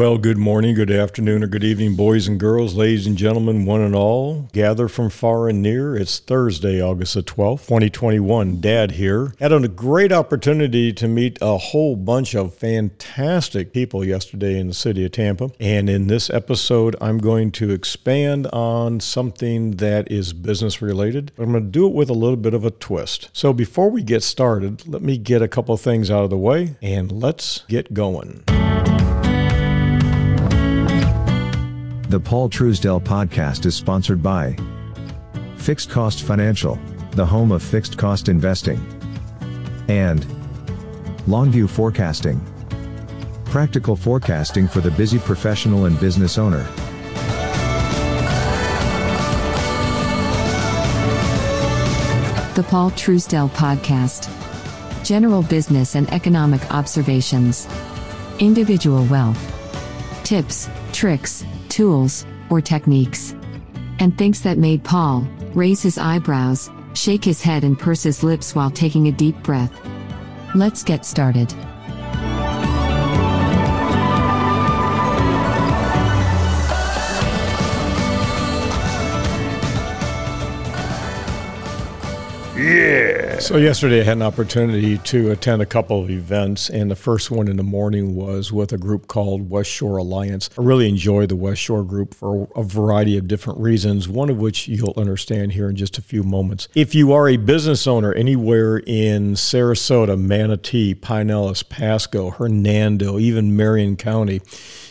Well, good morning, good afternoon, or good evening, boys and girls, ladies and gentlemen, one and all. Gather from far and near. It's Thursday, August the 12th, 2021. Dad here. Had a great opportunity to meet a whole bunch of fantastic people yesterday in the city of Tampa. And in this episode, I'm going to expand on something that is business related. I'm going to do it with a little bit of a twist. So before we get started, let me get a couple of things out of the way and let's get going. The Paul Truesdell podcast is sponsored by Fixed Cost Financial, the home of fixed cost investing, and Longview Forecasting, practical forecasting for the busy professional and business owner. The Paul Truesdell podcast. General business and economic observations, individual wealth, tips, tricks, tools, or techniques, and things that made Paul raise his eyebrows, shake his head, and purse his lips while taking a deep breath. Let's get started. Yeah. So yesterday I had an opportunity to attend a couple of events, and the first one in the morning was with a group called West Shore Alliance. I really enjoy the West Shore group for a variety of different reasons, one of which you'll understand here in just a few moments. If you are a business owner anywhere in Sarasota, Manatee, Pinellas, Pasco, Hernando, even Marion County,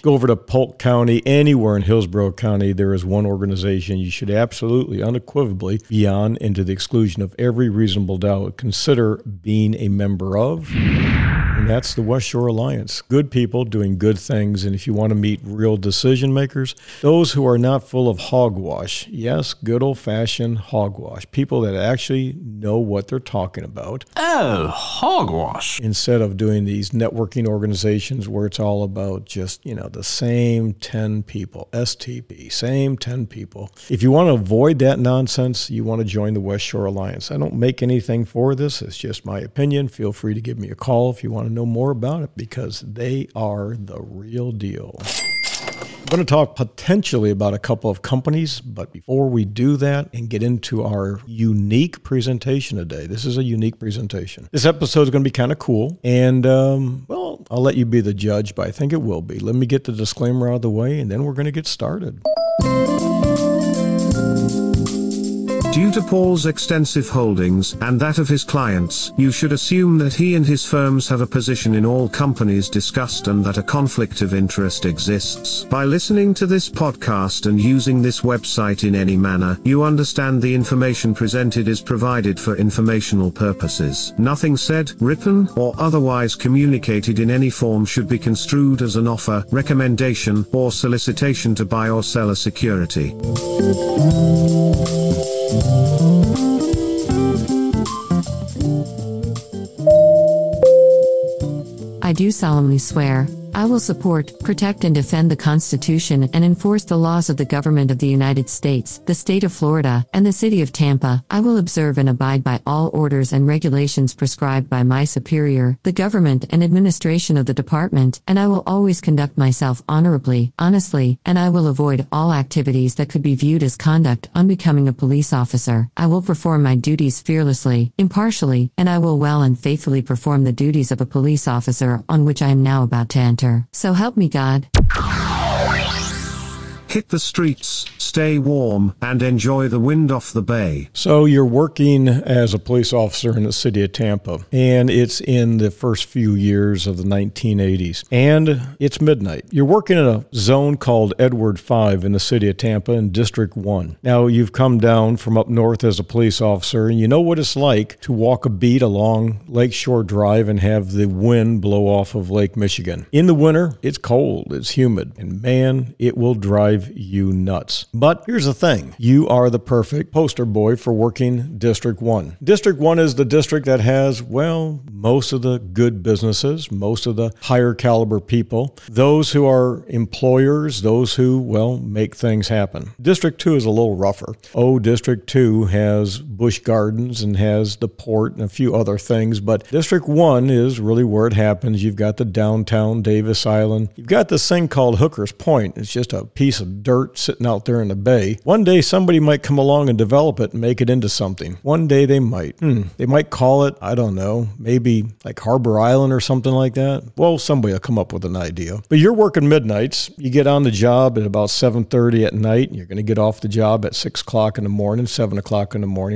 go over to Polk County, anywhere in Hillsborough County, there is one organization you should absolutely, unequivocally, beyond and to the exclusion of every reasonable doubt, consider being a member of, and that's the West Shore Alliance. Good people doing good things, and if you want to meet real decision makers, those who are not full of hogwash, yes, good old-fashioned hogwash, people that actually know what they're talking about. Oh, hogwash. Instead of doing these networking organizations where it's all about just, the same 10 people, STP, same 10 people. If you want to avoid that nonsense, you want to join the West Shore Alliance. I don't make anything for this. It's just my opinion. Feel free to give me a call if you want to know more about it, because they are the real deal. I'm going to talk potentially about a couple of companies, but before we do that and get into our unique presentation today, this is a unique presentation. This episode is going to be kind of cool, and I'll let you be the judge, but I think it will be. Let me get the disclaimer out of the way, and then we're going to get started. Due to Paul's extensive holdings and that of his clients, you should assume that he and his firms have a position in all companies discussed and that a conflict of interest exists. By listening to this podcast and using this website in any manner, you understand the information presented is provided for informational purposes. Nothing said, written, or otherwise communicated in any form should be construed as an offer, recommendation, or solicitation to buy or sell a security. I do solemnly swear, I will support, protect, and defend the Constitution and enforce the laws of the government of the United States, the state of Florida, and the city of Tampa. I will observe and abide by all orders and regulations prescribed by my superior, the government and administration of the department, and I will always conduct myself honorably, honestly, and I will avoid all activities that could be viewed as conduct unbecoming a police officer. I will perform my duties fearlessly, impartially, and I will well and faithfully perform the duties of a police officer on which I am now about to enter. So help me God. Hit the streets, stay warm, and enjoy the wind off the bay. So you're working as a police officer in the city of Tampa, and it's in the first few years of the 1980s, and it's midnight. You're working in a zone called Edward 5 in the city of Tampa in District 1. Now, you've come down from up north as a police officer, and you know what it's like to walk a beat along Lakeshore Drive and have the wind blow off of Lake Michigan. In the winter, it's cold, it's humid, and man, it will drive drive you nuts. But here's the thing. You are the perfect poster boy for working District 1. District 1 is the district that has, well, most of the good businesses, most of the higher caliber people, those who are employers, those who, well, make things happen. District 2 is a little rougher. Oh, District 2 has Busch Gardens and has the port and a few other things, but District 1 is really where it happens. You've got the downtown Davis Island. You've got this thing called Hooker's Point. It's just a piece of dirt sitting out there in the bay. One day somebody might come along and develop it and make it into something. One day they might. They might call it, I don't know, maybe like Harbor Island or something like that. Well, somebody will come up with an idea. But you're working midnights. You get on the job at about 7:30 at night, and you're going to get off the job at 7 o'clock in the morning.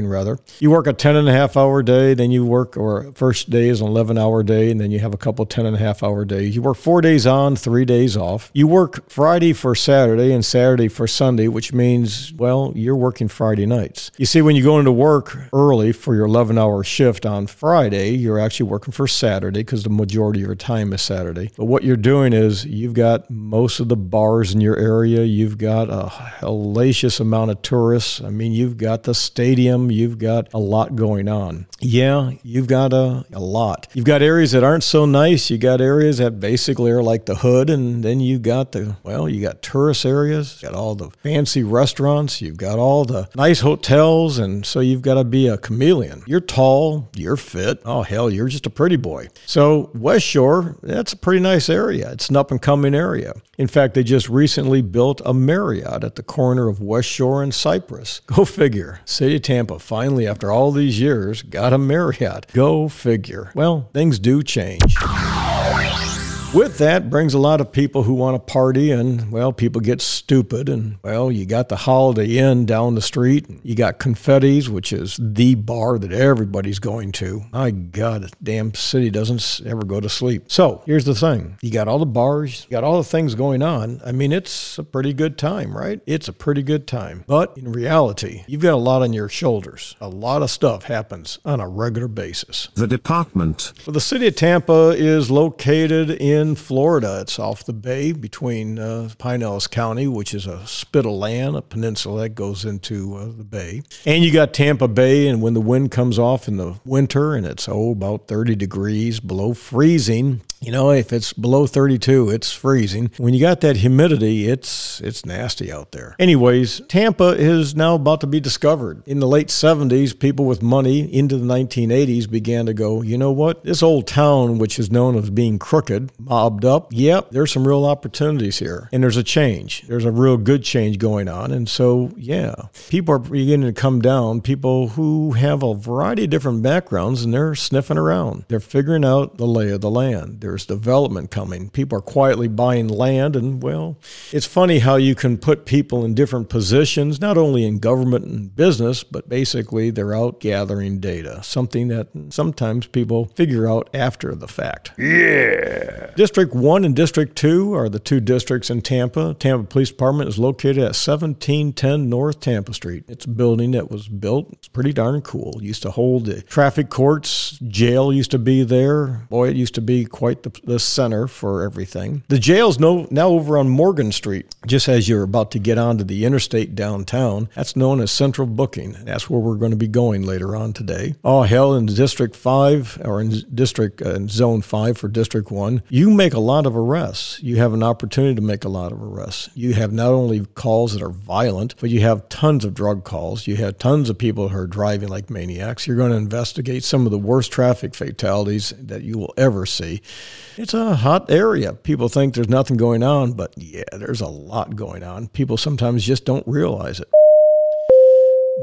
You work a 10.5-hour day, then you work, or first day is an 11-hour day, and then you have a couple 10.5-hour days. You work 4 days on, 3 days off. You work Friday for Saturday and Saturday for Sunday, which means, well, you're working Friday nights. You see, when you go into work early for your 11-hour shift on Friday, you're actually working for Saturday because the majority of your time is Saturday. But what you're doing is you've got most of the bars in your area. You've got a hellacious amount of tourists. I mean, you've got the stadium. You've got a lot going on. Yeah, you've got a lot. You've got areas that aren't so nice. You got areas that basically are like the hood, and then you got the, well, you got tourist areas. You got all the fancy restaurants. You've got all the nice hotels, and so you've got to be a chameleon. You're tall. You're fit. Oh, hell, you're just a pretty boy. So West Shore, that's a pretty nice area. It's an up-and-coming area. In fact, they just recently built a Marriott at the corner of West Shore and Cypress. Go figure. City of Tampa finally, after all these years, got a Marriott. Go figure. Well, things do change. With that brings a lot of people who want to party, and, well, people get stupid, and, well, you got the Holiday Inn down the street, and you got Confetti's, which is the bar that everybody's going to. My God, the damn city doesn't ever go to sleep. So here's the thing. You got all the bars. You got all the things going on. I mean, it's a pretty good time, right? It's a pretty good time. But in reality, you've got a lot on your shoulders. A lot of stuff happens on a regular basis. The department. Well, the city of Tampa is located in Florida. It's off the bay between Pinellas County, which is a spit of land, a peninsula that goes into the bay. And you got Tampa Bay, and when the wind comes off in the winter and it's, oh, about 30 degrees below freezing. You know, if it's below 32, it's freezing. When you got that humidity, it's nasty out there. Anyways, Tampa is now about to be discovered. In the late 70s, people with money into the 1980s began to go, you know what? This old town, which is known as being crooked, mobbed up, yep, there's some real opportunities here. And there's a change. There's a real good change going on. And so, yeah, people are beginning to come down, people who have a variety of different backgrounds, and they're sniffing around. They're figuring out the lay of the land. There's development coming. People are quietly buying land, and, well, it's funny how you can put people in different positions, not only in government and business, but basically they're out gathering data, something that sometimes people figure out after the fact. Yeah. District 1 and District 2 are the two districts in Tampa. Tampa Police Department is located at 1710 North Tampa Street. It's a building that was built. It's pretty darn cool. It used to hold the traffic courts. Jail used to be there. Boy, it used to be quite the center for everything. The jail's now over on Morgan Street, just as you're about to get onto the interstate downtown. That's known as Central Booking. That's where we're going to be going later on today. Oh, hell, in District 5, or in Zone 5 for District 1, you make a lot of arrests. You have an opportunity to make a lot of arrests. You have not only calls that are violent, but you have tons of drug calls. You have tons of people who are driving like maniacs. You're going to investigate some of the worst traffic fatalities that you will ever see. It's a hot area. People think there's nothing going on, but yeah, there's a lot going on. People sometimes just don't realize it.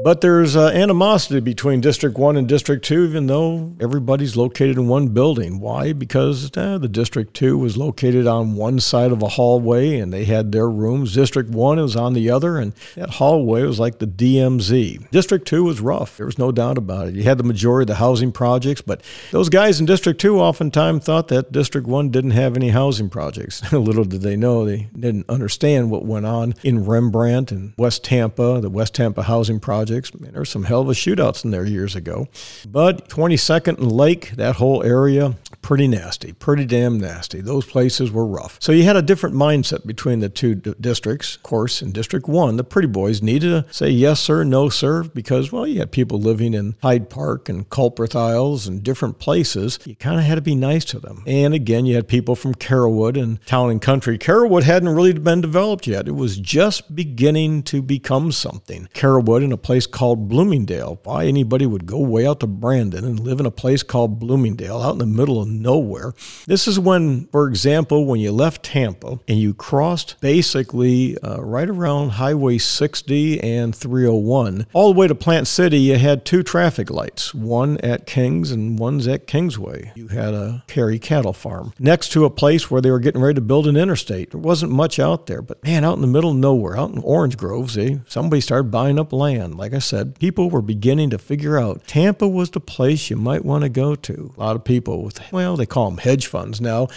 But there's animosity between District 1 and District 2, even though everybody's located in one building. Why? Because the District 2 was located on one side of a hallway, and they had their rooms. District 1 was on the other, and that hallway was like the DMZ. District 2 was rough. There was no doubt about it. You had the majority of the housing projects, but those guys in District 2 oftentimes thought that District 1 didn't have any housing projects. Little did they know, they didn't understand what went on in Rembrandt and West Tampa, the West Tampa housing project. projects. Man, there were some hell of a shootouts in there years ago. But 22nd and Lake, that whole area, pretty nasty, pretty damn nasty. Those places were rough. So you had a different mindset between the two districts. Of course, in District 1, the pretty boys needed to say yes, sir, no, sir, because, well, you had people living in Hyde Park and Culpert Isles and different places. You kind of had to be nice to them. And again, you had people from Carrollwood and Town and Country. Carrollwood hadn't really been developed yet. It was just beginning to become something. Carrollwood in a place called Bloomingdale. Why anybody would go way out to Brandon and live in a place called Bloomingdale out in the middle of nowhere. This is when, for example, when you left Tampa and you crossed basically right around Highway 60 and 301, all the way to Plant City, you had two traffic lights, one at Kings and one's at Kingsway. You had a Carey cattle farm next to a place where they were getting ready to build an interstate. There wasn't much out there, but man, out in the middle of nowhere, out in orange groves, somebody started buying up land. Like I said, people were beginning to figure out Tampa was the place you might want to go to. A lot of people with, well, they call them hedge funds now,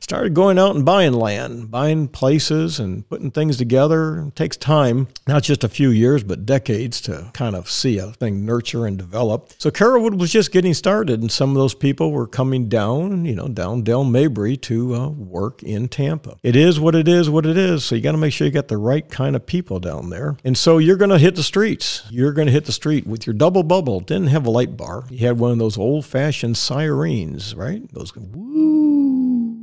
started going out and buying land, buying places and putting things together. It takes time, not just a few years, but decades to kind of see a thing nurture and develop. So Carrollwood was just getting started, and some of those people were coming down, down Dale Mabry to work in Tampa. It is what it is, what it is. So you got to make sure you got the right kind of people down there. And so you're going to hit the streets. You're going to hit the street with your double bubble. Didn't have a light bar. You had one of those old-fashioned sirens, right? Those woo.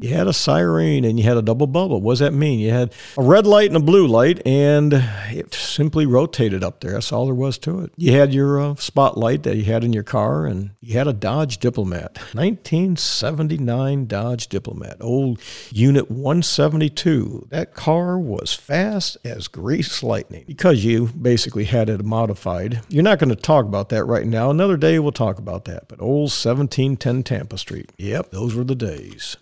You had a siren and you had a double bubble. What does that mean? You had a red light and a blue light, and it simply rotated up there. That's all there was to it. You had your spotlight that you had in your car, and you had a Dodge Diplomat, 1979 Dodge Diplomat, old Unit 172. That car was fast as greased lightning because you basically had it modified. You're not going to talk about that right now. Another day we'll talk about that, but old 1710 Tampa Street. Yep, those were the days.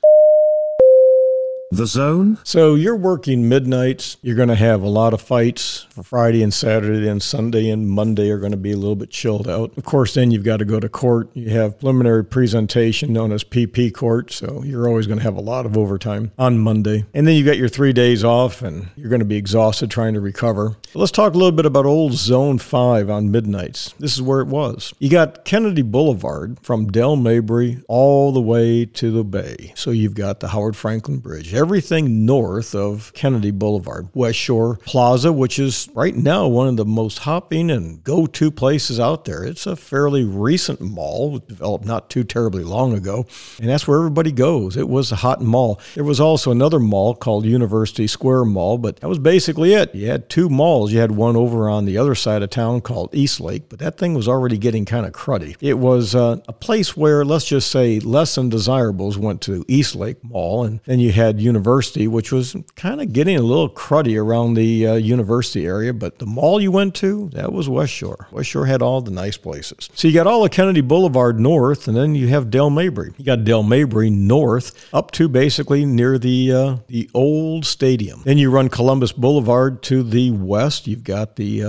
The Zone. So you're working midnights. You're going to have a lot of fights for Friday and Saturday, and Sunday and Monday are going to be a little bit chilled out. Of course, then you've got to go to court. You have preliminary presentation known as PP court, so you're always going to have a lot of overtime on Monday. And then you've got your 3 days off, and you're going to be exhausted trying to recover. But let's talk a little bit about old Zone 5 on midnights. This is where it was. You got Kennedy Boulevard from Del Mabry all the way to the bay. So you've got the Howard Franklin Bridge. Everything north of Kennedy Boulevard, West Shore Plaza, which is right now one of the most hopping and go-to places out there. It's a fairly recent mall, developed not too terribly long ago, and that's where everybody goes. It was a hot mall. There was also another mall called University Square Mall, but that was basically it. You had two malls. You had one over on the other side of town called East Lake, but that thing was already getting kind of cruddy. It was a place where, let's just say, less than desirables went to East Lake Mall, and then you had University, which was kind of getting a little cruddy around the University area, but the mall you went to, that was West Shore. West Shore had all the nice places. So you got all of Kennedy Boulevard north, and then you have Del Mabry. You got Del Mabry north up to basically near the old stadium. Then you run Columbus Boulevard to the west. You've got the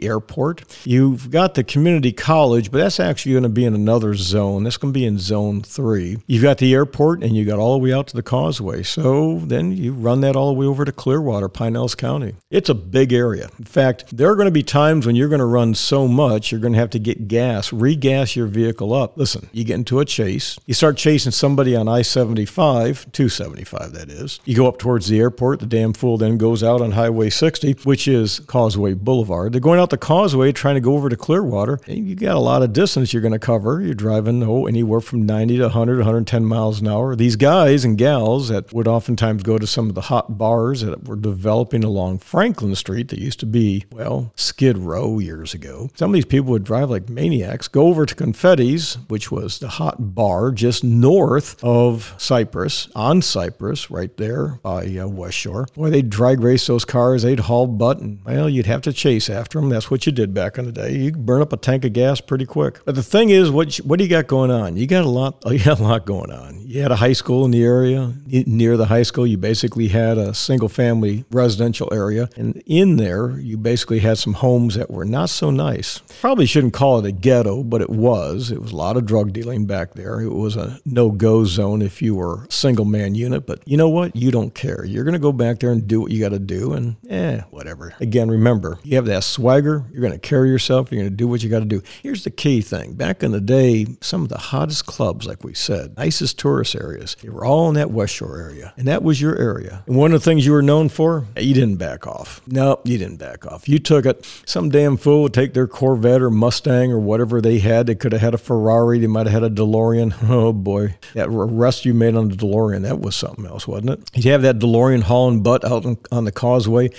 airport. You've got the community college, but that's actually going to be in another zone. That's going to be in Zone 3. You've got the airport, and you got all the way out to the causeway. So then you run that all the way over to Clearwater, Pinellas County. It's a big area. In fact, there are going to be times when you're going to run so much, you're going to have to get gas, regas your vehicle up. Listen, you get into a chase. You start chasing somebody on I-75, 275 that is. You go up towards the airport. The damn fool then goes out on Highway 60, which is Causeway Boulevard. They're going out the causeway trying to go over to Clearwater. And you got a lot of distance you're going to cover. You're driving anywhere from 90 to 100, 110 miles an hour. These guys and gals that would oftentimes go to some of the hot bars that were developing along Franklin Street that used to be, well, Skid Row years ago. Some of these people would drive like maniacs, go over to Confetti's, which was the hot bar just north of Cypress, on Cypress, right there by West Shore. Boy, they'd drag race those cars, they'd haul butt, and, well, you'd have to chase after them. That's what you did back in the day. You could burn up a tank of gas pretty quick. But the thing is, what do you got going on? You got a lot going on. You had a high school in the area. Near the high school, you basically had a single-family residential area. And in there, you basically had some homes that were not so nice. Probably shouldn't call it a ghetto, but it was. It was a lot of drug dealing back there. It was a no-go zone if you were a single-man unit. But you know what? You don't care. You're going to go back there and do what you got to do, and whatever. Again, remember, you have that swagger. You're going to carry yourself. You're going to do what you got to do. Here's the key thing. Back in the day, some of the hottest clubs, like we said, nicest tourist areas, they were all in that West Shore area, and that was your area. And one of the things you were known for, you didn't back off. No, you didn't back off. You took it. Some damn fool would take their Corvette or Mustang or whatever they had. They could have had a Ferrari. They might have had a DeLorean. Oh, boy. That arrest you made on the DeLorean, that was something else, wasn't it? You'd have that DeLorean hauling butt out on the causeway.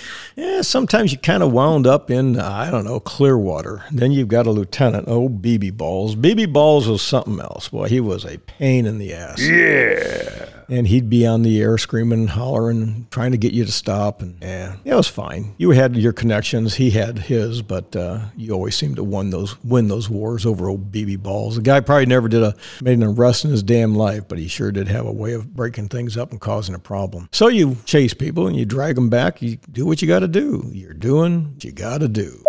Sometimes you kind of wound up in, I don't know, Clearwater. Then you've got a lieutenant. Oh, BB Balls. BB Balls was something else. Boy, he was a pain in the ass. Yeah. And he'd be on the air screaming and hollering, trying to get you to stop. And it was fine. You had your connections. He had his, but you always seemed to win those wars over old BB Balls. The guy probably never made an arrest in his damn life, but he sure did have a way of breaking things up and causing a problem. So you chase people and you drag them back. You do what you got to do. You're doing what you got to do.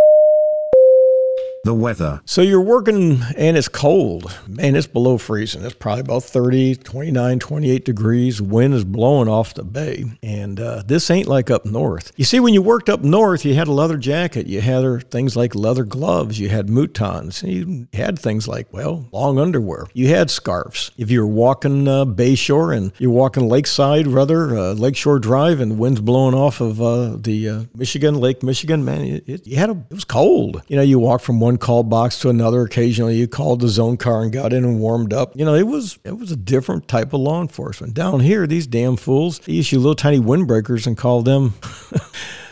The weather. So you're working and it's cold. Man, it's below freezing. It's probably about 30, 29, 28 degrees. Wind is blowing off the bay. And this ain't like up north. You see, when you worked up north, you had a leather jacket. You had things like leather gloves. You had moutons. You had things like, long underwear. You had scarves. If you're walking Bayshore and you're walking Lakeside, Lakeshore Drive, and the wind's blowing off of Lake Michigan, man, it was cold. You know, you walk from one call box to another. Occasionally you called the zone car and got in and warmed up. You know, it was a different type of law enforcement. Down here, these damn fools, they issue little tiny windbreakers and call them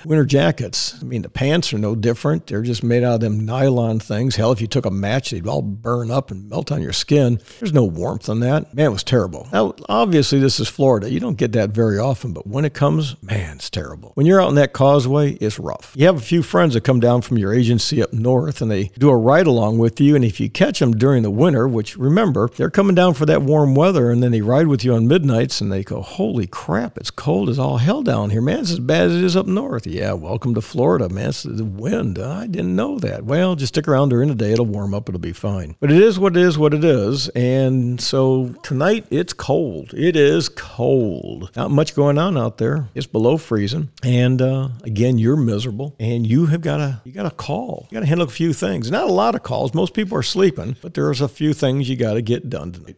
winter jackets. I mean, the pants are no different. They're just made out of them nylon things. Hell, if you took a match, they'd all burn up and melt on your skin. There's no warmth on that. Man, it was terrible. Now, obviously, this is Florida. You don't get that very often, but when it comes, man, it's terrible. When you're out on that causeway, it's rough. You have a few friends that come down from your agency up north, and they do a ride-along with you, and if you catch them during the winter, which, remember, they're coming down for that warm weather, and then they ride with you on midnights, and they go, holy crap, it's cold as all hell down here, man. It's as bad as it is up north. Yeah, welcome to Florida, man. It's the wind. I didn't know that. Well, just stick around during the day. It'll warm up. It'll be fine. But it is what it is what it is, and so tonight, it's cold. It is cold. Not much going on out there. It's below freezing, and again, you're miserable, and you have got to call. You got to handle a few things. Not a lot of calls. Most people are sleeping, but there's a few things you got to get done tonight.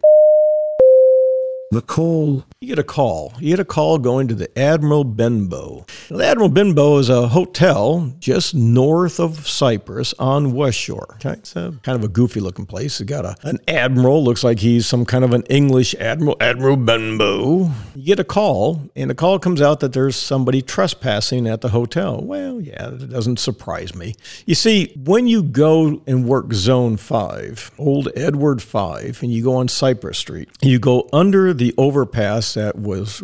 The call. You get a call. You get a call going to the Admiral Benbow. Now, the Admiral Benbow is a hotel just north of Cypress on West Shore. Okay? It's a kind of a goofy looking place. It's got an admiral. Looks like he's some kind of an English admiral. Admiral Benbow. You get a call, and the call comes out that there's somebody trespassing at the hotel. Well, yeah, that doesn't surprise me. You see, when you go and work Zone 5, Old Edward 5, and you go on Cypress Street, you go under the overpass that was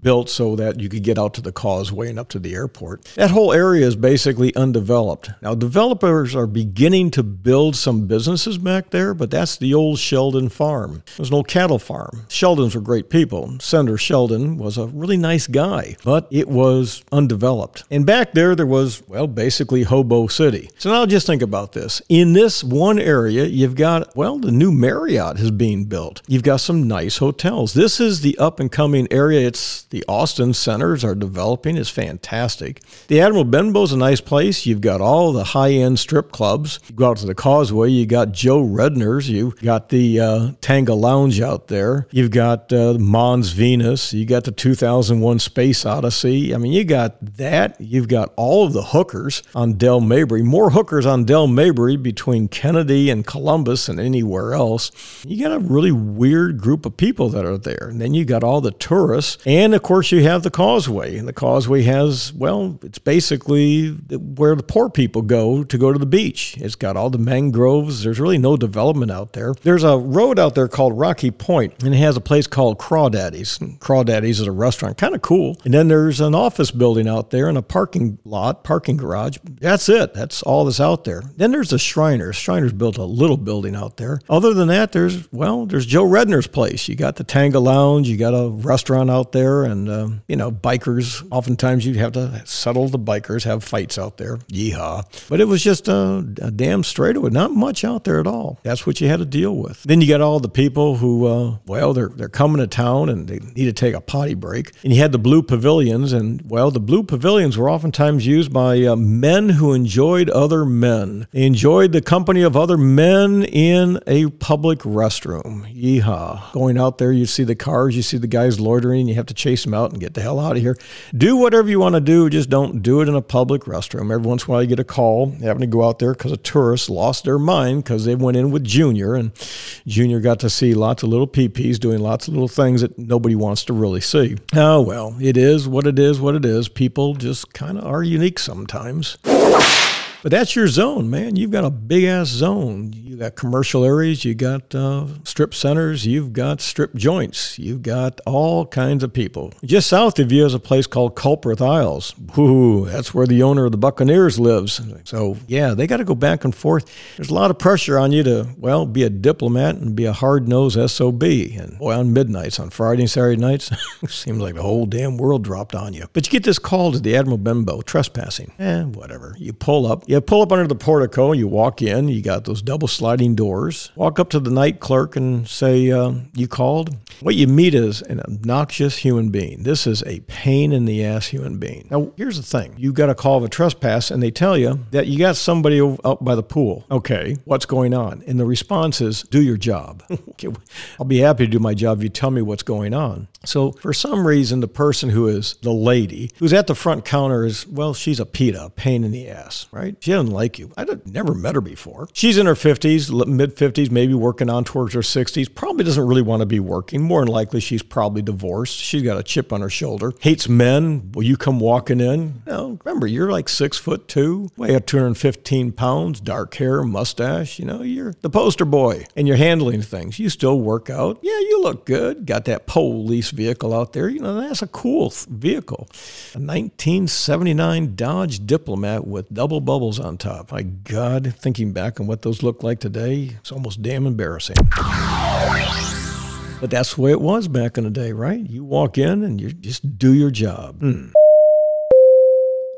built so that you could get out to the causeway and up to the airport. That whole area is basically undeveloped. Now, developers are beginning to build some businesses back there, but that's the old Sheldon farm. It was an old cattle farm. Sheldons were great people. Senator Sheldon was a really nice guy, but it was undeveloped. And back there was, basically Hobo City. So now just think about this. In this one area, you've got, the new Marriott is being built. You've got some nice hotels. This is the up-and-coming area. It's the Austin centers are developing. It's fantastic. The Admiral Benbow is a nice place. You've got all the high-end strip clubs. You go out to the Causeway. You got Joe Redner's. You got the Tanga Lounge out there. You've got Mons Venus. You got the 2001 Space Odyssey. I mean, you got that. You've got all of the hookers on Dale Mabry. More hookers on Dale Mabry between Kennedy and Columbus than anywhere else. You got a really weird group of people that are there. And then you got all the tourists. And of course, you have the causeway. And the causeway has, it's basically where the poor people go to the beach. It's got all the mangroves. There's really no development out there. There's a road out there called Rocky Point, and it has a place called Crawdaddy's. And Crawdaddy's is a restaurant, kind of cool. And then there's an office building out there and a parking garage. That's it. That's all that's out there. Then there's the Shriners. Shriners built a little building out there. Other than that, there's Joe Redner's place. You got the Tango yoga lounge, you got a restaurant out there, and, you know, bikers, oftentimes you'd have to settle the bikers, have fights out there. Yeehaw. But it was just a damn straightaway, not much out there at all. That's what you had to deal with. Then you got all the people who, well, they're coming to town and they need to take a potty break. And you had the blue pavilions, and, well, the blue pavilions were oftentimes used by men who enjoyed other men. They enjoyed the company of other men in a public restroom. Yeehaw. Going out there, you see the cars, you see the guys loitering, you have to chase them out and get the hell out of here. Do whatever you want to do, just don't do it in a public restroom. Every once in a while you get a call, having to go out there because a tourist lost their mind because they went in with Junior, and Junior got to see lots of little peepees doing lots of little things that nobody wants to really see. Oh, well, it is what it is, what it is. People just kind of are unique sometimes. But that's your zone, man. You've got a big-ass zone. You got commercial areas. You got strip centers. You've got strip joints. You've got all kinds of people. Just south of you is a place called Culpepper Isles. Ooh, that's where the owner of the Buccaneers lives. So, yeah, they got to go back and forth. There's a lot of pressure on you to, well, be a diplomat and be a hard-nosed SOB. And, boy, on midnights, on Friday and Saturday nights, it seems like the whole damn world dropped on you. But you get this call to the Admiral Benbow, trespassing. Whatever. You pull up. You pull up under the portico, you walk in, you got those double sliding doors. Walk up to the night clerk and say, you called? What you meet is an obnoxious human being. This is a pain in the ass human being. Now, here's the thing. You got a call of a trespass and they tell you that you got somebody up by the pool. Okay, what's going on? And the response is, do your job. Okay, I'll be happy to do my job if you tell me what's going on. So for some reason, the person who is the lady who's at the front counter is, well, she's a PETA, pain in the ass, right? She doesn't like you. I've never met her before. She's in her 50s, mid-50s, maybe working on towards her 60s. Probably doesn't really want to be working. More than likely, she's probably divorced. She's got a chip on her shoulder. Hates men. Will you come walking in? No, remember, you're like 6'2", weigh up 215 pounds, dark hair, mustache. You know, you're the poster boy. And you're handling things. You still work out. Yeah, you look good. Got that police vehicle out there. You know, that's a cool vehicle. A 1979 Dodge Diplomat with double bubbles on top. My God, thinking back on what those look like today, it's almost damn embarrassing. But that's the way it was back in the day, right? You walk in and you just do your job.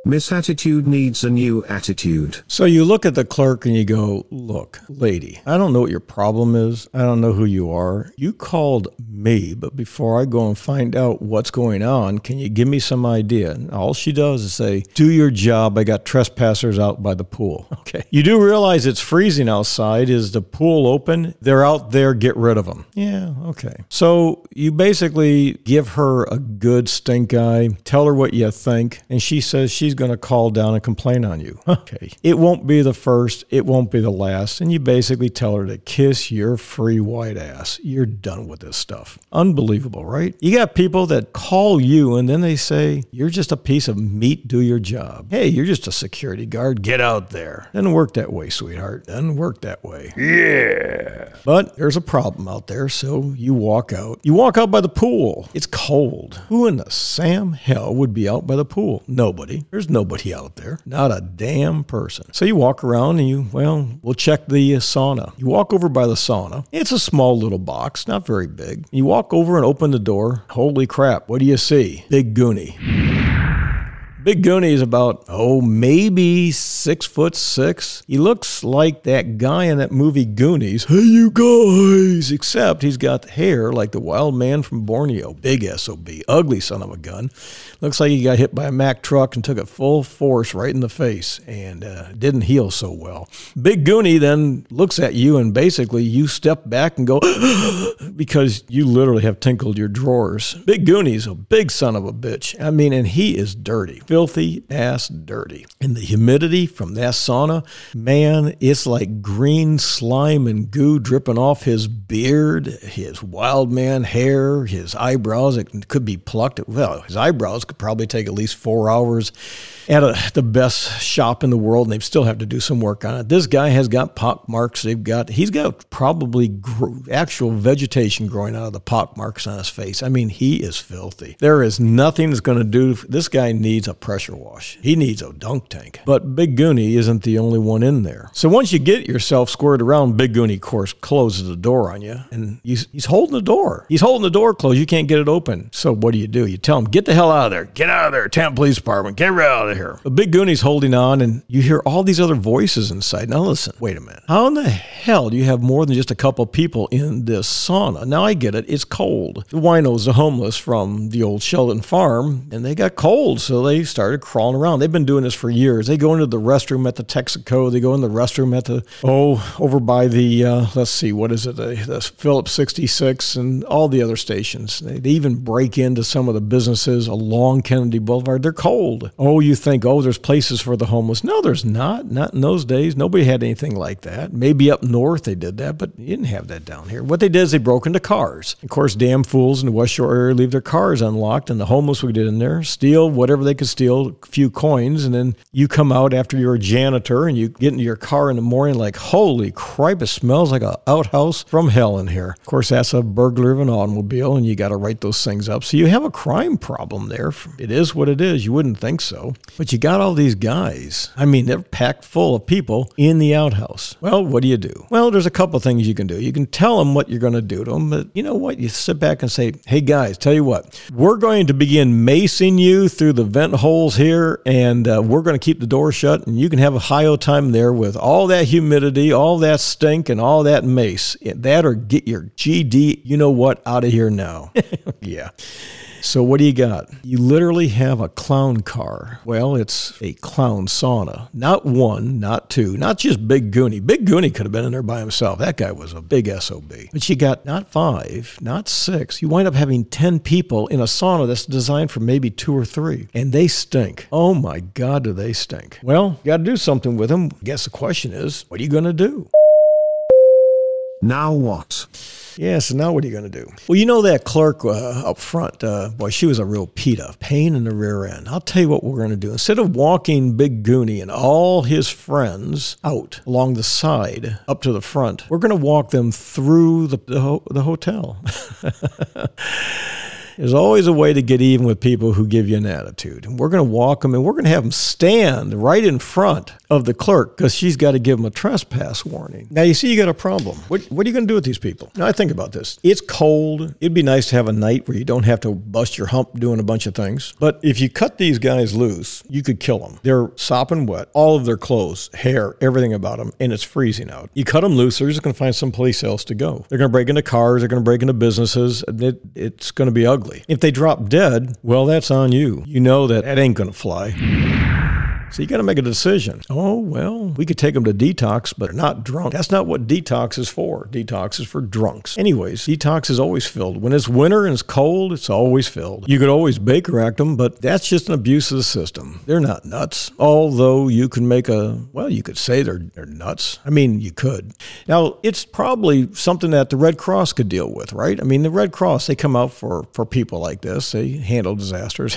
Misattitude needs a new attitude. So you look at the clerk and you go, look, lady, I don't know what your problem is. I don't know who you are. You called me, but before I go and find out what's going on, can you give me some idea? And all she does is say, do your job. I got trespassers out by the pool. Okay. You do realize it's freezing outside. Is the pool open? They're out there. Get rid of them. Yeah. Okay. So you basically give her a good stink eye, tell her what you think. And she says she's going to call down and complain on you. Okay. It won't be the first. It won't be the last. And you basically tell her to kiss your free white ass. You're done with this stuff. Unbelievable, right? You got people that call you and then they say, you're just a piece of meat. Do your job. Hey, you're just a security guard. Get out there. Doesn't work that way, sweetheart. Doesn't work that way. Yeah. But there's a problem out there. So you walk out. You walk out by the pool. It's cold. Who in the Sam hell would be out by the pool? Nobody. There's nobody out there. Not a damn person. So you walk around and we'll check the sauna. You walk over by the sauna. It's a small little box, not very big. You walk over and open the door. Holy crap, what do you see? Big Goonie. Big Goonie is about, maybe 6'6". He looks like that guy in that movie Goonies. Hey, you guys! Except he's got hair like the wild man from Borneo. Big SOB. Ugly son of a gun. Looks like he got hit by a Mack truck and took it full force right in the face and didn't heal so well. Big Goonie then looks at you and basically you step back and go because you literally have tinkled your drawers. Big Goonie's a big son of a bitch. I mean, and he is dirty. Filthy ass dirty. And the humidity from that sauna, man, it's like green slime and goo dripping off his beard, his wild man hair, his eyebrows. It could be plucked. Well, his eyebrows could probably take at least 4 hours at the best shop in the world, and they still have to do some work on it. This guy has got pock marks. He's got probably actual vegetation growing out of the pock marks on his face. I mean, he is filthy. There is nothing that's going to do. This guy needs a pressure wash. He needs a dunk tank. But Big Goonie isn't the only one in there. So once you get yourself squared around, Big Goonie, of course, closes the door on you, and he's holding the door. He's holding the door closed. You can't get it open. So what do? You tell him, get the hell out of there. Get out of there, Tampa Police Department. Get right out of here. The Big Goonie's holding on, and you hear all these other voices inside. Now listen, wait a minute. How in the hell do you have more than just a couple people in this sauna? Now I get it. It's cold. The winos, the homeless from the old Sheldon farm, and they got cold, so they started crawling around. They've been doing this for years. They go into the restroom at the Texaco. They go in the restroom at the, over by the, the Phillips 66 and all the other stations. They even break into some of the businesses along Kennedy Boulevard. They're cold. Oh, you think, there's places for the homeless. No, there's not. Not in those days. Nobody had anything like that. Maybe up north they did that, but you didn't have that down here. What they did is they broke into cars. Of course, damn fools in the West Shore area leave their cars unlocked, and the homeless would get in there, steal whatever they could steal, a few coins, and then you come out after you're a janitor and you get into your car in the morning like, holy cripe, it smells like an outhouse from hell in here. Of course, that's a burglar of an automobile, and you got to write those things up. So you have a crime problem there. It is what it is. You wouldn't think so. But you got all these guys. I mean, they're packed full of people in the outhouse. Well, what do you do? Well, there's a couple things you can do. You can tell them what you're going to do to them, but you know what? You sit back and say, hey, guys, tell you what, we're going to begin macing you through the vent holes here, and we're going to keep the door shut, and you can have a high old time there with all that humidity, all that stink, and all that mace. That or get your GD, you know what, out of here now. Yeah. So what do you got? You literally have a clown car. Well, it's a clown sauna. Not one, not two, not just Big Goonie. Big Goonie could have been in there by himself. That guy was a big SOB. But you got not five, not six. You wind up having 10 people in a sauna that's designed for maybe two or three. And they stink. Oh my God, do they stink. Well, you got to do something with them. I guess the question is, what are you going to do? Now what? Yeah, so now what are you going to do? Well, you know that clerk up front, boy, she was a real PETA, pain in the rear end. I'll tell you what we're going to do. Instead of walking Big Goonie and all his friends out along the side up to the front, we're going to walk them through the hotel. There's always a way to get even with people who give you an attitude. And we're going to walk them, and we're going to have them stand right in front of the clerk because she's got to give them a trespass warning. Now, you see, you got a problem. What are you going to do with these people? Now, I think about this. It's cold. It'd be nice to have a night where you don't have to bust your hump doing a bunch of things. But if you cut these guys loose, you could kill them. They're sopping wet, all of their clothes, hair, everything about them, and it's freezing out. You cut them loose, they're just going to find someplace else to go. They're going to break into cars. They're going to break into businesses. It's going to be ugly. If they drop dead, well, that's on you. You know that ain't going to fly. So you got to make a decision. Oh, well, we could take them to detox, but they're not drunk. That's not what detox is for. Detox is for drunks. Anyways, detox is always filled. When it's winter and it's cold, it's always filled. You could always Baker Act them, but that's just an abuse of the system. They're not nuts. Although you can make you could say they're nuts. I mean, you could. Now, it's probably something that the Red Cross could deal with, right? I mean, the Red Cross, they come out for people like this. They handle disasters.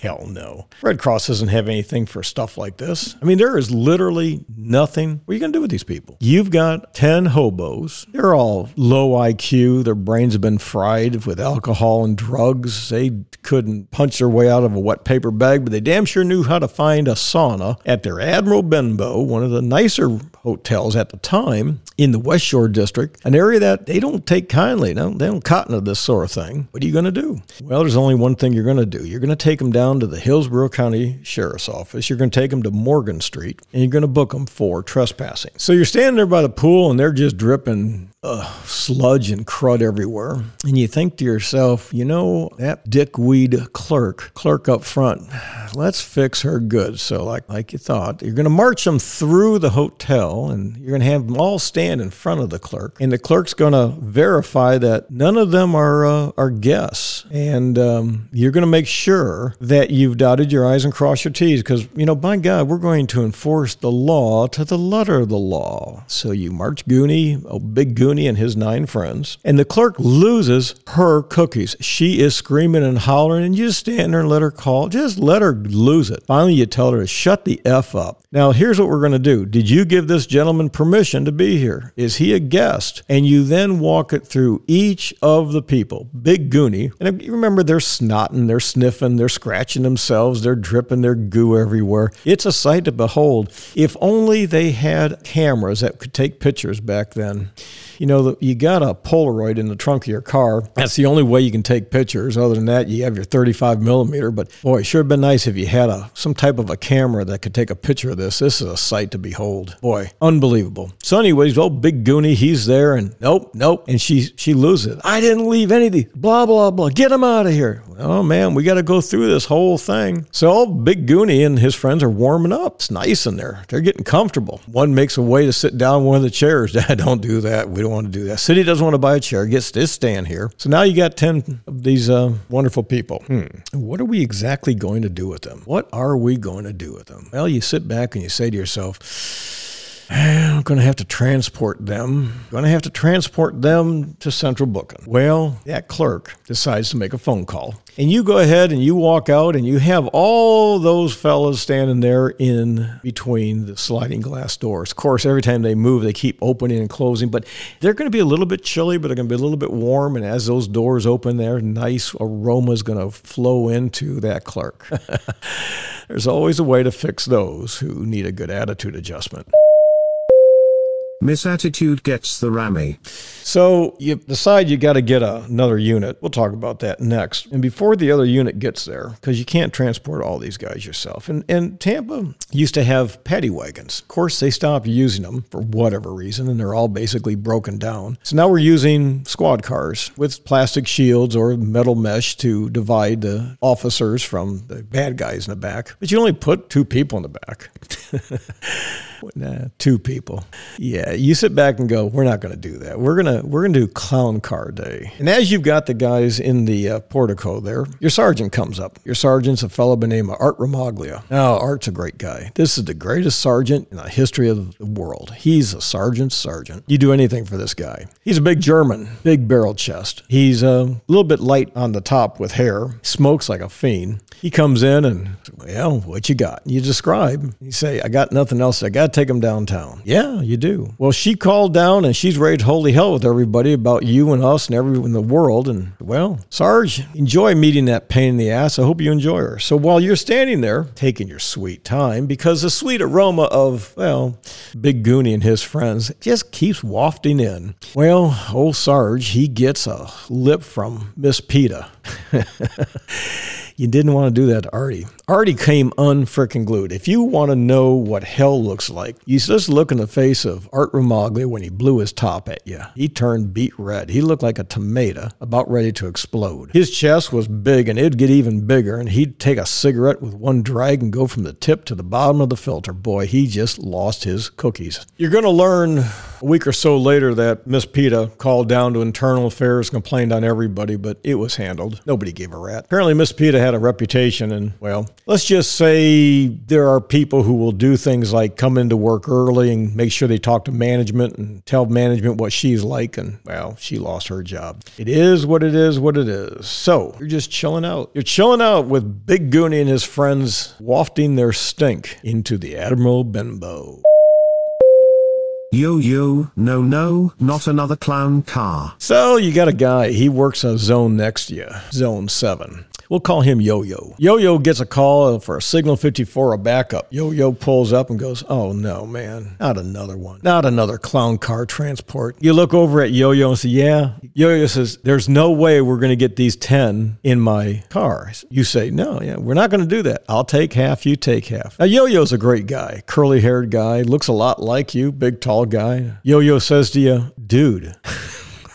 Hell no. Red Cross doesn't have anything for stuff like this. I mean, there is literally nothing. What are you going to do with these people? You've got 10 hobos. They're all low IQ. Their brains have been fried with alcohol and drugs. They couldn't punch their way out of a wet paper bag, but they damn sure knew how to find a sauna at their Admiral Benbow, one of the nicer hotels at the time in the West Shore district, an area that they don't take kindly. No, they don't cotton to this sort of thing. What are you going to do? Well, there's only one thing you're going to do. You're going to take them down to the Hillsborough County Sheriff's Office. You're going to take them to Morgan Street, and you're going to book them for trespassing. So you're standing there by the pool, and they're just dripping sludge and crud everywhere. And you think to yourself, you know, that dickweed clerk up front, let's fix her good. So like you thought, you're going to march them through the hotel, and you're going to have them all stand in front of the clerk. And the clerk's going to verify that none of them are guests. And you're going to make sure that you've dotted your I's and crossed your T's because, you know, my God, we're going to enforce the law to the letter of the law. So you march Gooney, Big Gooney and his 9 friends, and the clerk loses her cookies. She is screaming and hollering, and you just stand there and let her call. Just let her lose it. Finally, you tell her to shut the F up. Now, here's what we're going to do. Did you give this gentleman permission to be here? Is he a guest? And you then walk it through each of the people. Big Gooney. And you remember, they're snotting, they're sniffing, they're scratching themselves, they're dripping their goo everywhere. It's a sight to behold. If only they had cameras that could take pictures back then. You know, you got a Polaroid in the trunk of your car. That's the only way you can take pictures. Other than that, you have your 35 millimeter. But boy, it sure would have been nice if you had some type of a camera that could take a picture of this. This is a sight to behold. Boy, unbelievable. So anyways, old Big Gooney, he's there, and nope. And she loses it. I didn't leave anything. Blah, blah, blah. Get him out of here. Oh, man, we got to go through this whole thing. So old Big Gooney and his friends are warming up. It's nice in there. They're getting comfortable. One makes a way to sit down in one of the chairs. Don't do that. We don't want to do that. City doesn't want to buy a chair. Gets this stand here. So now you got 10 of these wonderful people. What are we exactly going to do with them? What are we going to do with them? Well, you sit back and you say to yourself, I'm going to have to transport them. I'm going to have to transport them to Central Booking. Well, that clerk decides to make a phone call. And you go ahead and you walk out and you have all those fellas standing there in between the sliding glass doors. Of course, every time they move, they keep opening and closing. But they're going to be a little bit chilly, but they're going to be a little bit warm. And as those doors open, their nice aroma is going to flow into that clerk. There's always a way to fix those who need a good attitude adjustment. Misattitude gets the rammy. So you decide you got to get another unit. We'll talk about that next. And before the other unit gets there, because you can't transport all these guys yourself. And Tampa used to have paddy wagons. Of course, they stopped using them for whatever reason, and they're all basically broken down. So now we're using squad cars with plastic shields or metal mesh to divide the officers from the bad guys in the back. But you only put 2 people in the back. 2 people. Yeah, you sit back and go, we're not going to do that. We're gonna do clown car day. And as you've got the guys in the portico there, your sergeant comes up. Your sergeant's a fellow by the name of Art Ramaglia. Now, Art's a great guy. This is the greatest sergeant in the history of the world. He's a sergeant. You do anything for this guy. He's a big German, big barrel chest. He's a little bit light on the top with hair, smokes like a fiend. He comes in and, well, what you got? You describe. You say, I got nothing else. I got to take him downtown. Yeah, you do. Well, she called down and she's ready to holy hell with everybody about you and us and everyone in the world. And, well, Sarge, enjoy meeting that pain in the ass. I hope you enjoy her. So while you're standing there, taking your sweet time, because the sweet aroma of, well, Big Gooney and his friends just keeps wafting in. Well, old Sarge, he gets a lip from Miss PETA. You didn't want to do that to Artie. Artie came unfrickin' glued. If you want to know what hell looks like, you just look in the face of Art Ramaglia when he blew his top at you. He turned beet red. He looked like a tomato about ready to explode. His chest was big, and it'd get even bigger, and he'd take a cigarette with one drag and go from the tip to the bottom of the filter. Boy, he just lost his cookies. You're going to learn a week or so later that Miss PETA called down to internal affairs, complained on everybody, but it was handled. Nobody gave a rat. Apparently, Miss PETA had a reputation, and, well, let's just say there are people who will do things like come into work early and make sure they talk to management and tell management what she's like, and, well, she lost her job. It is what it is what it is. So you're just chilling out. You're chilling out with Big Gooney and his friends wafting their stink into the Admiral Benbow. Yo-Yo, no, not another clown car. So you got a guy. He works a zone next to you, Zone 7. We'll call him Yo-Yo. Yo-Yo gets a call for a Signal 54, a backup. Yo-Yo pulls up and goes, oh, no, man, not another one. Not another clown car transport. You look over at Yo-Yo and say, yeah. Yo-Yo says, there's no way we're going to get these 10 in my car. You say, no, yeah, we're not going to do that. I'll take half, you take half. Now, Yo-Yo's a great guy, curly-haired guy, looks a lot like you, big, tall guy. Yo-Yo says to you, dude...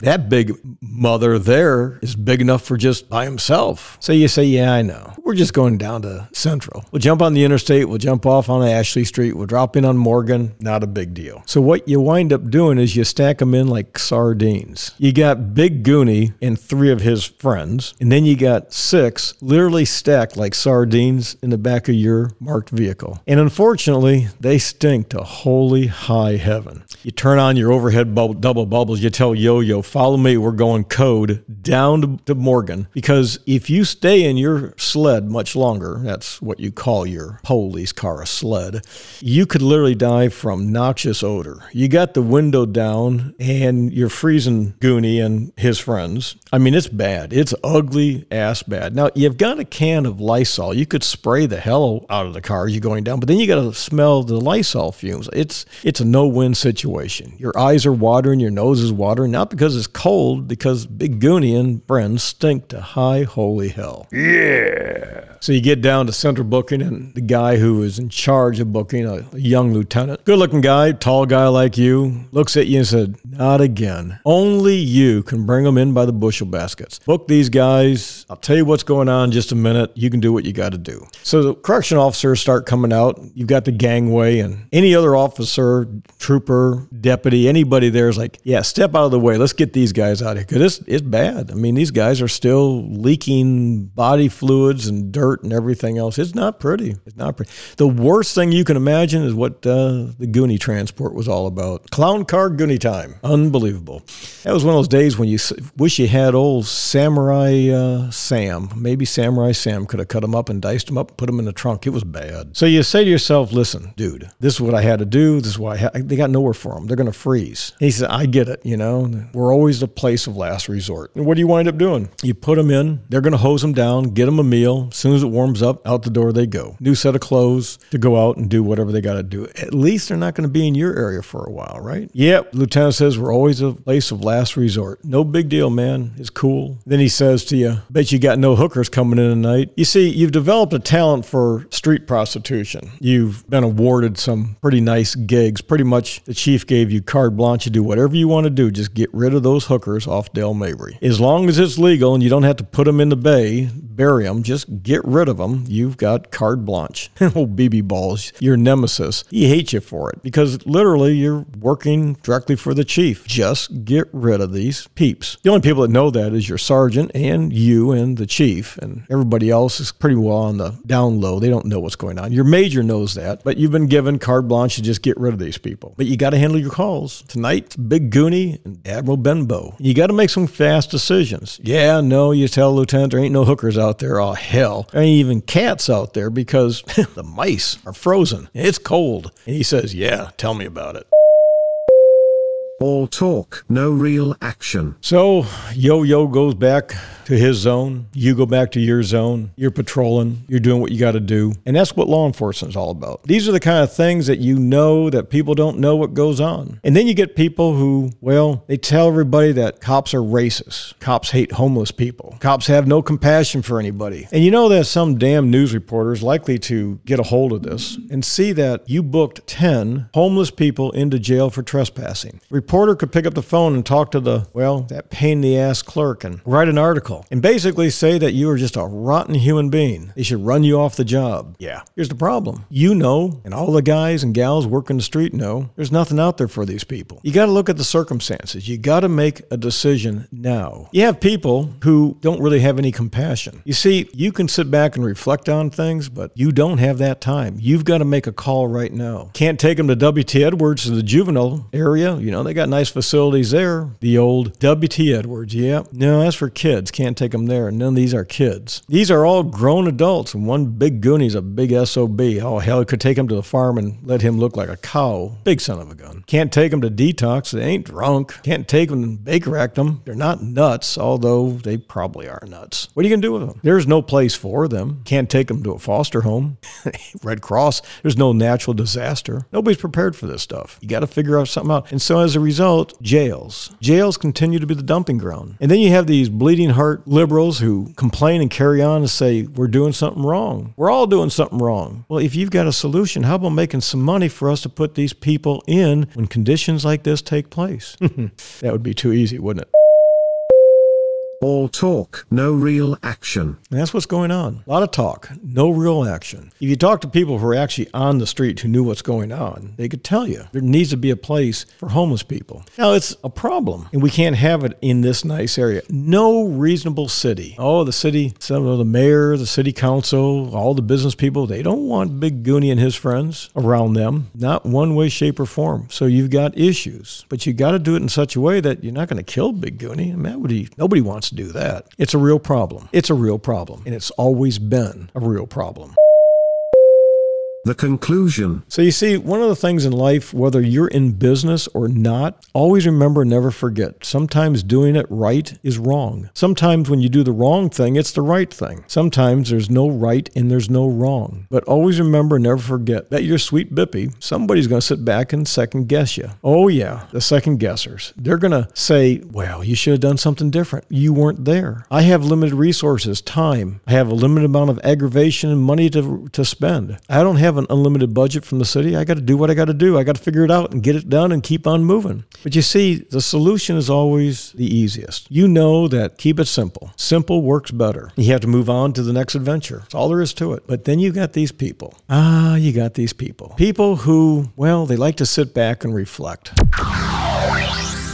That big mother there is big enough for just by himself. So you say, yeah, I know. We're just going down to Central. We'll jump on the interstate. We'll jump off on Ashley Street. We'll drop in on Morgan. Not a big deal. So what you wind up doing is you stack them in like sardines. You got Big Goonie and three of his friends. And then you got six literally stacked like sardines in the back of your marked vehicle. And unfortunately, they stink to holy high heaven. You turn on your overhead double bubbles. You tell Yo-Yo, follow me. We're going code down to Morgan. Because if you stay in your sled much longer, that's what you call your police car, a sled, you could literally die from noxious odor. You got the window down and you're freezing Goonie and his friends. I mean, it's bad. It's ugly ass bad. Now, you've got a can of Lysol. You could spray the hell out of the car as you're going down, but then you got to smell the Lysol fumes. It's a no-win situation. Your eyes are watering, your nose is watering, not because it's cold, because Big Goonie and friends stink to high holy hell. Yeah. So you get down to Central Booking, and the guy who is in charge of booking, a young lieutenant, good-looking guy, tall guy like you, looks at you and said, not again. Only you can bring them in by the bushel baskets. Book these guys. I'll tell you what's going on in just a minute. You can do what you got to do. So the correction officers start coming out. You've got the gangway, and any other officer, trooper, deputy, anybody there is like, yeah, step out of the way. Let's get these guys out of here, because it's bad. I mean, these guys are still leaking body fluids and dirt and everything else. It's not pretty. It's not pretty. The worst thing you can imagine is what the Goonie transport was all about. Clown car Goonie time. Unbelievable. That was one of those days when you wish you had old Samurai Sam. Maybe Samurai Sam could have cut him up and diced him up and put him in the trunk. It was bad. So you say to yourself, listen, dude, this is what I had to do. This is why they got nowhere for him. They're going to freeze. And he said, I get it. You know, we're always the place of last resort. And what do you wind up doing? You put them in. They're going to hose them down, get them a meal. As soon as it warms up, out the door they go. New set of clothes to go out and do whatever they got to do. At least they're not going to be in your area for a while, right? Yep. Lieutenant says, we're always a place of last resort. No big deal, man. It's cool. Then he says to you, bet you got no hookers coming in tonight. You see, you've developed a talent for street prostitution. You've been awarded some pretty nice gigs. Pretty much the chief gave you carte blanche to do whatever you want to do. Just get rid of those hookers off Dale Mabry. As long as it's legal and you don't have to put them in the bay, bury them, just get rid of them, you've got carte blanche. Old BB Balls, your nemesis, he hates you for it because literally you're working directly for the chief. Just get rid of these peeps. The only people that know that is your sergeant and you and the chief, and everybody else is pretty well on the down low. They don't know what's going on. Your major knows that, but you've been given carte blanche to just get rid of these people. But you got to handle your calls. Tonight, Big Goonie and Admiral Benbow. You got to make some fast decisions. Yeah, no, you tell Lieutenant there ain't no hookers out there. Oh, hell. There ain't even cats out there because the mice are frozen. It's cold. And he says, yeah, tell me about it. All talk, no real action. So Yo-Yo goes back to his zone. You go back to your zone. You're patrolling. You're doing what you got to do. And that's what law enforcement is all about. These are the kind of things that you know that people don't know what goes on. And then you get people who, well, they tell everybody that cops are racist. Cops hate homeless people. Cops have no compassion for anybody. And you know that some damn news reporter is likely to get a hold of this and see that you booked 10 homeless people into jail for trespassing. Reporter could pick up the phone and talk to that pain in the ass clerk and write an article and basically say that you are just a rotten human being. They should run you off the job. Yeah. Here's the problem. You know, and all the guys and gals working the street know, there's nothing out there for these people. You got to look at the circumstances. You got to make a decision now. You have people who don't really have any compassion. You see, you can sit back and reflect on things, but you don't have that time. You've got to make a call right now. Can't take them to W.T. Edwards in the juvenile area. You know, they got nice facilities there. The old W.T. Edwards. Yeah. No, that's for kids. Can't take them there. None of these are kids. These are all grown adults, and one Big Goonie's a big SOB. Oh, hell, it could take him to the farm and let him look like a cow. Big son of a gun. Can't take them to detox. They ain't drunk. Can't take them and Baker Act them. They're not nuts, although they probably are nuts. What are you going to do with them? There's no place for them. Can't take them to a foster home. Red Cross. There's no natural disaster. Nobody's prepared for this stuff. You got to figure out something out. And so as a result, jails continue to be the dumping ground. And then you have these bleeding heart liberals who complain and carry on and say, we're doing something wrong. We're all doing something wrong. Well, if you've got a solution, how about making some money for us to put these people in when conditions like this take place? That would be too easy, wouldn't it? All talk, no real action. And that's what's going on. A lot of talk, no real action. If you talk to people who are actually on the street who knew what's going on, they could tell you there needs to be a place for homeless people. Now, it's a problem, and we can't have it in this nice area. No reasonable city. Oh, the city, some of the mayor, the city council, all the business people, they don't want Big Goonie and his friends around them. Not one way, shape, or form. So you've got issues, but you got to do it in such a way that you're not going to kill Big Goonie. I mean, that would be, nobody wants to do that. It's a real problem. It's a real problem. And it's always been a real problem. The conclusion. So you see, one of the things in life, whether you're in business or not, always remember, never forget. Sometimes doing it right is wrong. Sometimes when you do the wrong thing, it's the right thing. Sometimes there's no right and there's no wrong. But always remember, never forget that your sweet bippy, somebody's going to sit back and second guess you. Oh yeah, the second guessers. They're going to say, well, you should have done something different. You weren't there. I have limited resources, time. I have a limited amount of aggravation and money to spend. I don't have an unlimited budget from the city. I got to do what I got to do. I got to figure it out and get it done and keep on moving. But you see, the solution is always the easiest. You know that. Keep it simple. Simple works better. You have to move on to the next adventure. That's all there is to it. But then you got these people. You got these people. People who, well, they like to sit back and reflect.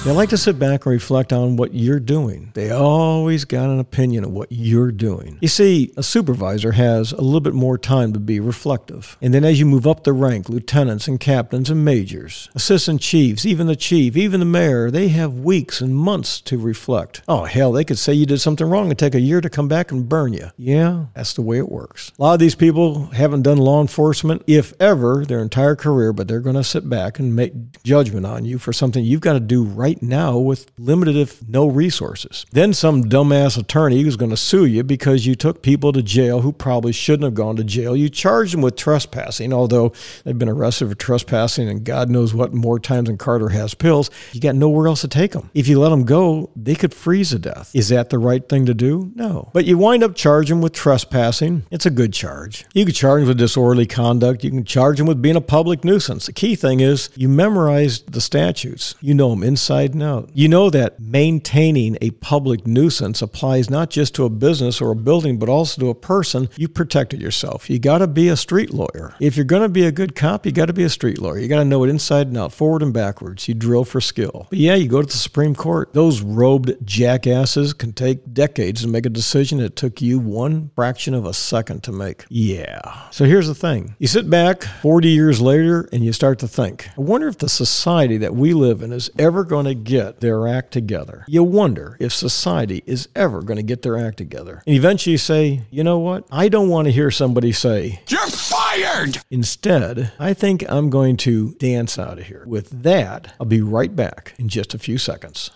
They like to sit back and reflect on what you're doing. They always got an opinion of what you're doing. You see, a supervisor has a little bit more time to be reflective. And then as you move up the rank, lieutenants and captains and majors, assistant chiefs, even the chief, even the mayor, they have weeks and months to reflect. Oh, hell, they could say you did something wrong and take a year to come back and burn you. Yeah, that's the way it works. A lot of these people haven't done law enforcement, if ever, their entire career, but they're going to sit back and make judgment on you for something you've got to do right now with limited if no resources. Then some dumbass attorney who's going to sue you because you took people to jail who probably shouldn't have gone to jail. You charged them with trespassing, although they've been arrested for trespassing and God knows what more times than Carter has pills. You got nowhere else to take them. If you let them go, they could freeze to death. Is that the right thing to do? No. But you wind up charging them with trespassing. It's a good charge. You can charge them with disorderly conduct. You can charge them with being a public nuisance. The key thing is you memorize the statutes. You know them inside. No. You know that maintaining a public nuisance applies not just to a business or a building, but also to a person. You protected yourself. You got to be a street lawyer. If you're going to be a good cop, you got to be a street lawyer. You got to know it inside and out, forward and backwards. You drill for skill. But yeah, you go to the Supreme Court. Those robed jackasses can take decades to make a decision that took you one fraction of a second to make. Yeah. So here's the thing. You sit back 40 years later and you start to think, I wonder if the society that we live in is ever going to get their act together. You wonder if society is ever going to get their act together. And eventually you say, you know what? I don't want to hear somebody say, you're fired! Instead, I think I'm going to dance out of here. With that, I'll be right back in just a few seconds.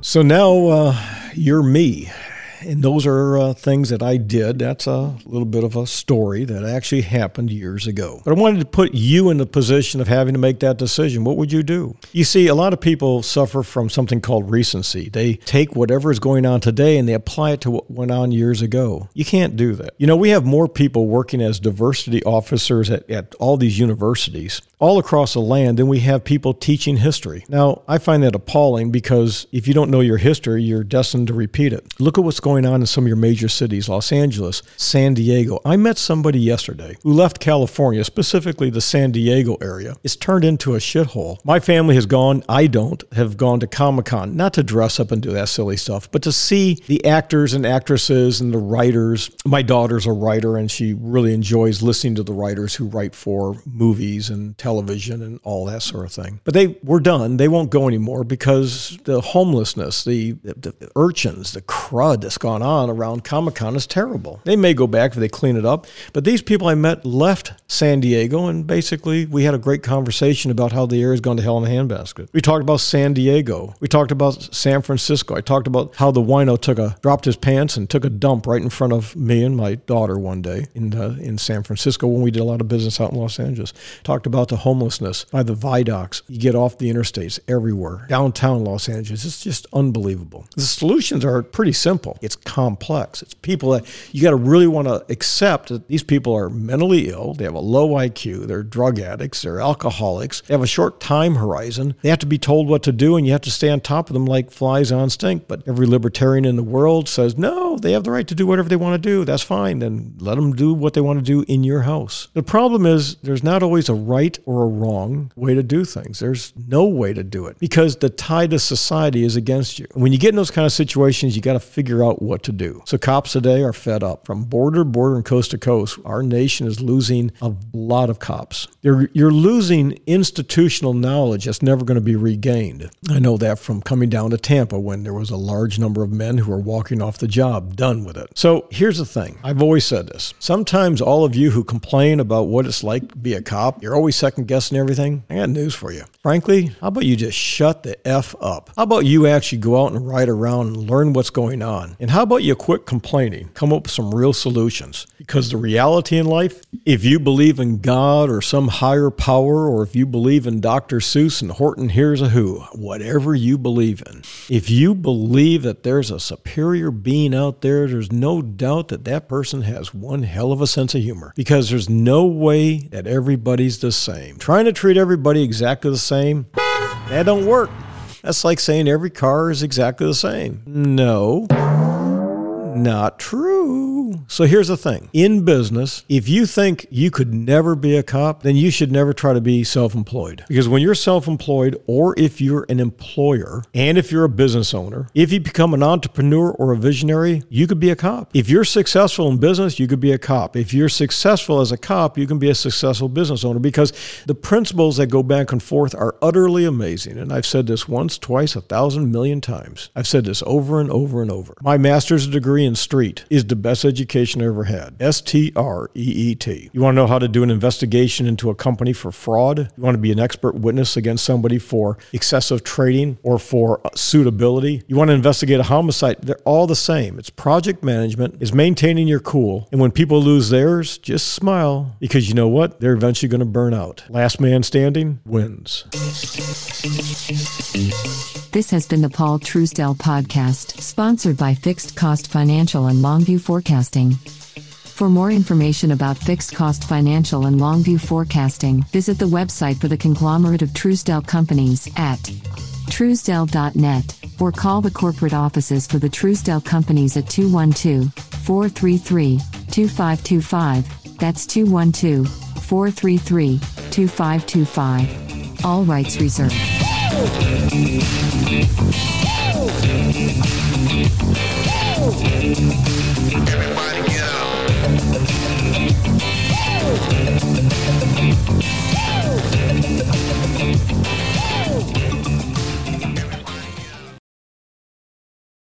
So now you're me, and those are things that I did. That's a little bit of a story that actually happened years ago. But I wanted to put you in the position of having to make that decision. What would you do? You see, a lot of people suffer from something called recency. They take whatever is going on today and they apply it to what went on years ago. You can't do that. You know, we have more people working as diversity officers at all these universities all across the land, then we have people teaching history. Now, I find that appalling because if you don't know your history, you're destined to repeat it. Look at what's going on in some of your major cities, Los Angeles, San Diego. I met somebody yesterday who left California, specifically the San Diego area. It's turned into a shithole. My family has gone, have gone to Comic-Con, not to dress up and do that silly stuff, but to see the actors and actresses and the writers. My daughter's a writer, and she really enjoys listening to the writers who write for movies and television and all that sort of thing. But they were done. They won't go anymore because the homelessness, the urchins, the crud that's gone on around Comic-Con is terrible. They may go back if they clean it up. But these people I met left San Diego, and basically we had a great conversation about how the area's gone to hell in a handbasket. We talked about San Diego. We talked about San Francisco. I talked about how the wino dropped his pants and took a dump right in front of me and my daughter one day in San Francisco when we did a lot of business out in Los Angeles. Talked about the homelessness by the viaducts. You get off the interstates everywhere. Downtown Los Angeles. It's just unbelievable. The solutions are pretty simple. It's complex. It's people that you got to really want to accept that these people are mentally ill. They have a low IQ. They're drug addicts. They're alcoholics. They have a short time horizon. They have to be told what to do, and you have to stay on top of them like flies on stink. But every libertarian in the world says, no, they have the right to do whatever they want to do. That's fine. Then let them do what they want to do in your house. The problem is there's not always a right or a wrong way to do things. There's no way to do it because the tide of society is against you. When you get in those kind of situations, you got to figure out what to do. So cops today are fed up. From border to border and coast to coast, our nation is losing a lot of cops. You're losing institutional knowledge that's never going to be regained. I know that from coming down to Tampa when there was a large number of men who were walking off the job, done with it. So here's the thing. I've always said this. Sometimes all of you who complain about what it's like to be a cop, you're always second guessing everything. I got news for you. Frankly, how about you just shut the F up? How about you actually go out and ride around and learn what's going on? And how about you quit complaining? Come up with some real solutions. Because the reality in life, if you believe in God or some higher power, or if you believe in Dr. Seuss and Horton Hears a Who, whatever you believe in, if you believe that there's a superior being out there, there's no doubt that that person has one hell of a sense of humor. Because there's no way that everybody's the same. Trying to treat everybody exactly the same, that don't work. That's like saying every car is exactly the same. No, not true. So here's the thing. In business, if you think you could never be a cop, then you should never try to be self-employed. Because when you're self-employed, or if you're an employer, and if you're a business owner, if you become an entrepreneur or a visionary, you could be a cop. If you're successful in business, you could be a cop. If you're successful as a cop, you can be a successful business owner, because the principles that go back and forth are utterly amazing. And I've said this once, twice, 1,000 million times. I've said this over and over and over. My master's degree in street is the best education I ever had. S-T-R-E-E-T. You want to know how to do an investigation into a company for fraud? You want to be an expert witness against somebody for excessive trading or for suitability? You want to investigate a homicide? They're all the same. It's project management. It's maintaining your cool. And when people lose theirs, just smile, because you know what? They're eventually going to burn out. Last man standing wins. This has been the Paul Truesdell Podcast, sponsored by Fixed Cost Financial and Longview Forecasting. For more information about Fixed Cost Financial and Longview Forecasting, visit the website for the conglomerate of Truesdell Companies at truesdell.net, or call the corporate offices for the Truesdell Companies at 212-433-2525. That's 212-433-2525. All rights reserved. Everybody get out.